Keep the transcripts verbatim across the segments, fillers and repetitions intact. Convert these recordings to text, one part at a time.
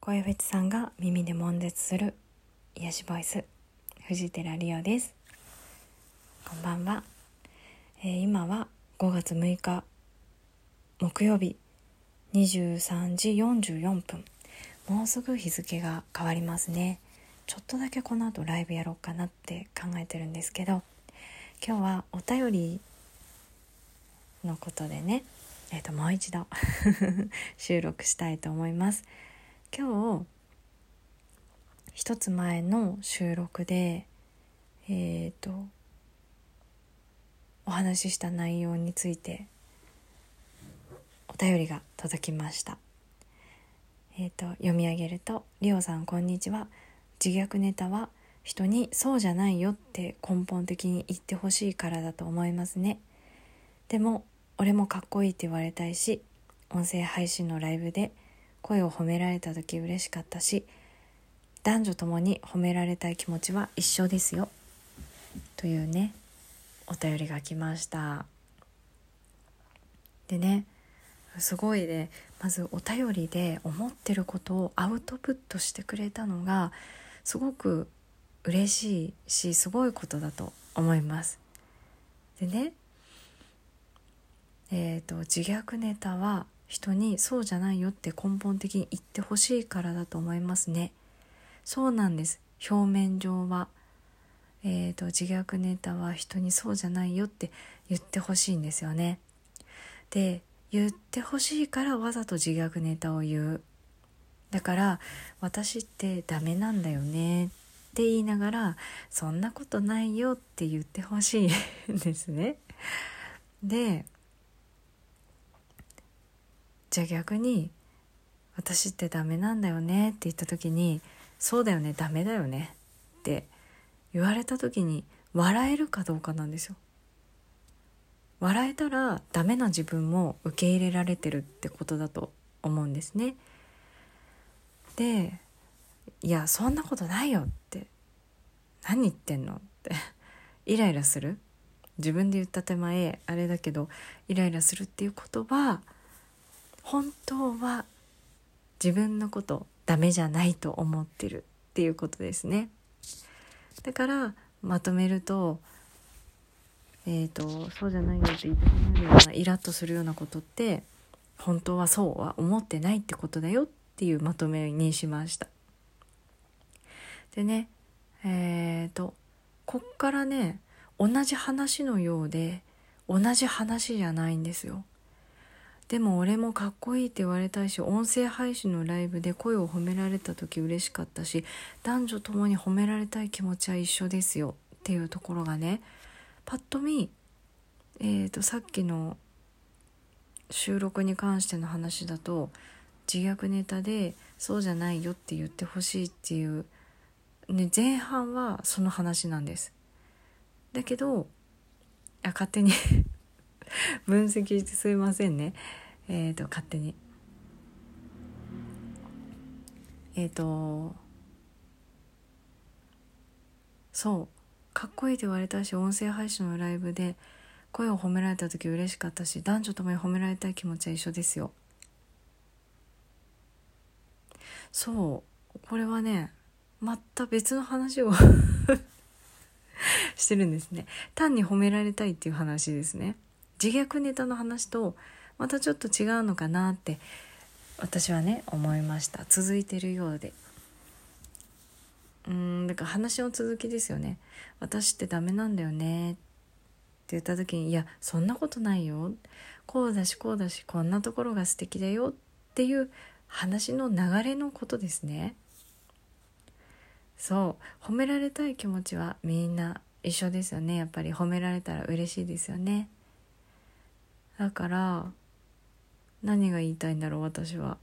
声フェチさんが耳で悶絶する癒しボイス、藤寺理央です。こんばんは、えー、今はごがつむいか木曜日にじゅうさんじよんじゅうよんぷん、もうすぐ日付が変わりますね。ちょっとだけこの後ライブやろうかなって考えてるんですけど、今日はお便りのことでね、えーともう一度収録したいと思います。今日一つ前の収録でえーとお話しした内容についてお便りが届きました。えーと読み上げると、リオさんこんにちは。自虐ネタは人にそうじゃないよって根本的に言ってほしいからだと思いますね。でも俺もかっこいいって言われたいし、音声配信のライブで声を褒められた時嬉しかったし、男女ともに褒められたい気持ちは一緒ですよ、というねお便りが来ました。でね、すごいね、まずお便りで思ってることをアウトプットしてくれたのがすごく嬉しいし、すごいことだと思います。でね、えーと、自虐ネタは人にそうじゃないよって根本的に言ってほしいからだと思いますね。そうなんです。表面上は、えーと、自虐ネタは人にそうじゃないよって言ってほしいんですよね。で、言ってほしいからわざと自虐ネタを言う。だから私ってダメなんだよねって言いながら、そんなことないよって言ってほしいんですね。で、じゃあ逆に私ってダメなんだよねって言った時に、そうだよね、ダメだよねって言われた時に笑えるかどうかなんですよ。笑えたらダメな自分も受け入れられてるってことだと思うんですね。で、いやそんなことないよって何言ってんのってイライラする、自分で言った手前あれだけどイライラするっていうことは、本当は自分のことダメじゃないと思ってるっていうことですね。だからまとめると、えーと、そうじゃないよって言ってもらえるようなイラッとするようなことって本当はそうは思ってないってことだよっていうまとめにしました。でね、えーと、こっからね、同じ話のようで同じ話じゃないんですよ。でも俺もかっこいいって言われたいし、音声配信のライブで声を褒められた時嬉しかったし、男女ともに褒められたい気持ちは一緒ですよっていうところがね、パッと見、えーと、さっきの収録に関しての話だと、自虐ネタでそうじゃないよって言ってほしいっていう、ね、前半はその話なんです。だけど、あ、勝手に分析してすいませんね。えーと勝手にえーとそうかっこいいと言われたし、音声配信のライブで声を褒められた時嬉しかったし、男女ともに褒められたい気持ちは一緒ですよ。そう、これはねまた別の話をしてるんですね。単に褒められたいっていう話ですね。自虐ネタの話とまたちょっと違うのかなって私はね思いました。続いてるようで、うーんだから話の続きですよね。私ってダメなんだよねって言った時に、いやそんなことないよ、こうだしこうだしこんなところが素敵だよっていう話の流れのことですね。そう、褒められたい気持ちはみんな一緒ですよね。やっぱり褒められたら嬉しいですよね。だから何が言いたいんだろう私は。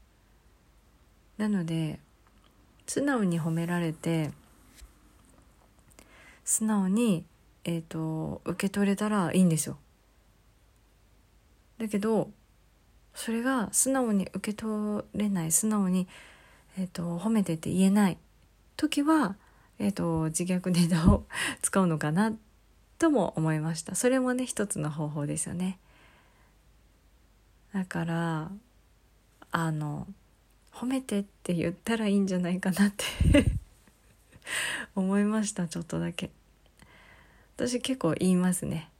なので素直に褒められて、素直に、えーと、受け取れたらいいんですよ。だけどそれが素直に受け取れない、素直に、えーと、褒めてって言えない時は、えーと、自虐ネタを使うのかなとも思いました。それもね一つの方法ですよね。だからあの褒めてって言ったらいいんじゃないかなって思いました。ちょっとだけ私結構言いますね。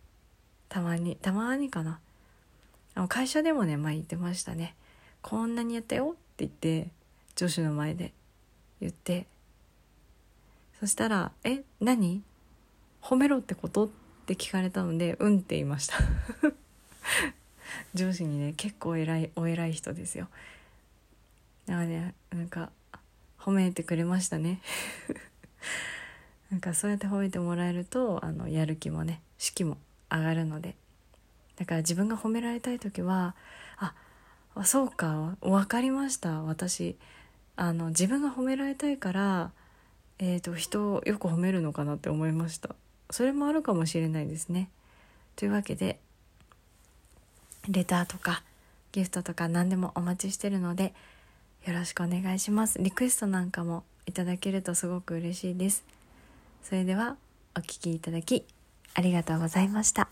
たまにたまにかな、あの会社でもね、前言ってましたね。こんなにやったよって言って上司の前で言って、そしたらえ何褒めろってことって聞かれたので、うんって言いました上司にね、結構偉いお偉い人ですよ。だからね、なんか褒めてくれましたねなんかそうやって褒めてもらえると、あのやる気もね、士気も上がるので、だから自分が褒められたい時は、あそうか、分かりました、私あの自分が褒められたいから、えーと、人をよく褒めるのかなって思いました。それもあるかもしれないですね。というわけでレターとかギフトとか何でもお待ちしてるので、よろしくお願いします。リクエストなんかもいただけるとすごく嬉しいです。それではお聞きいただきありがとうございました。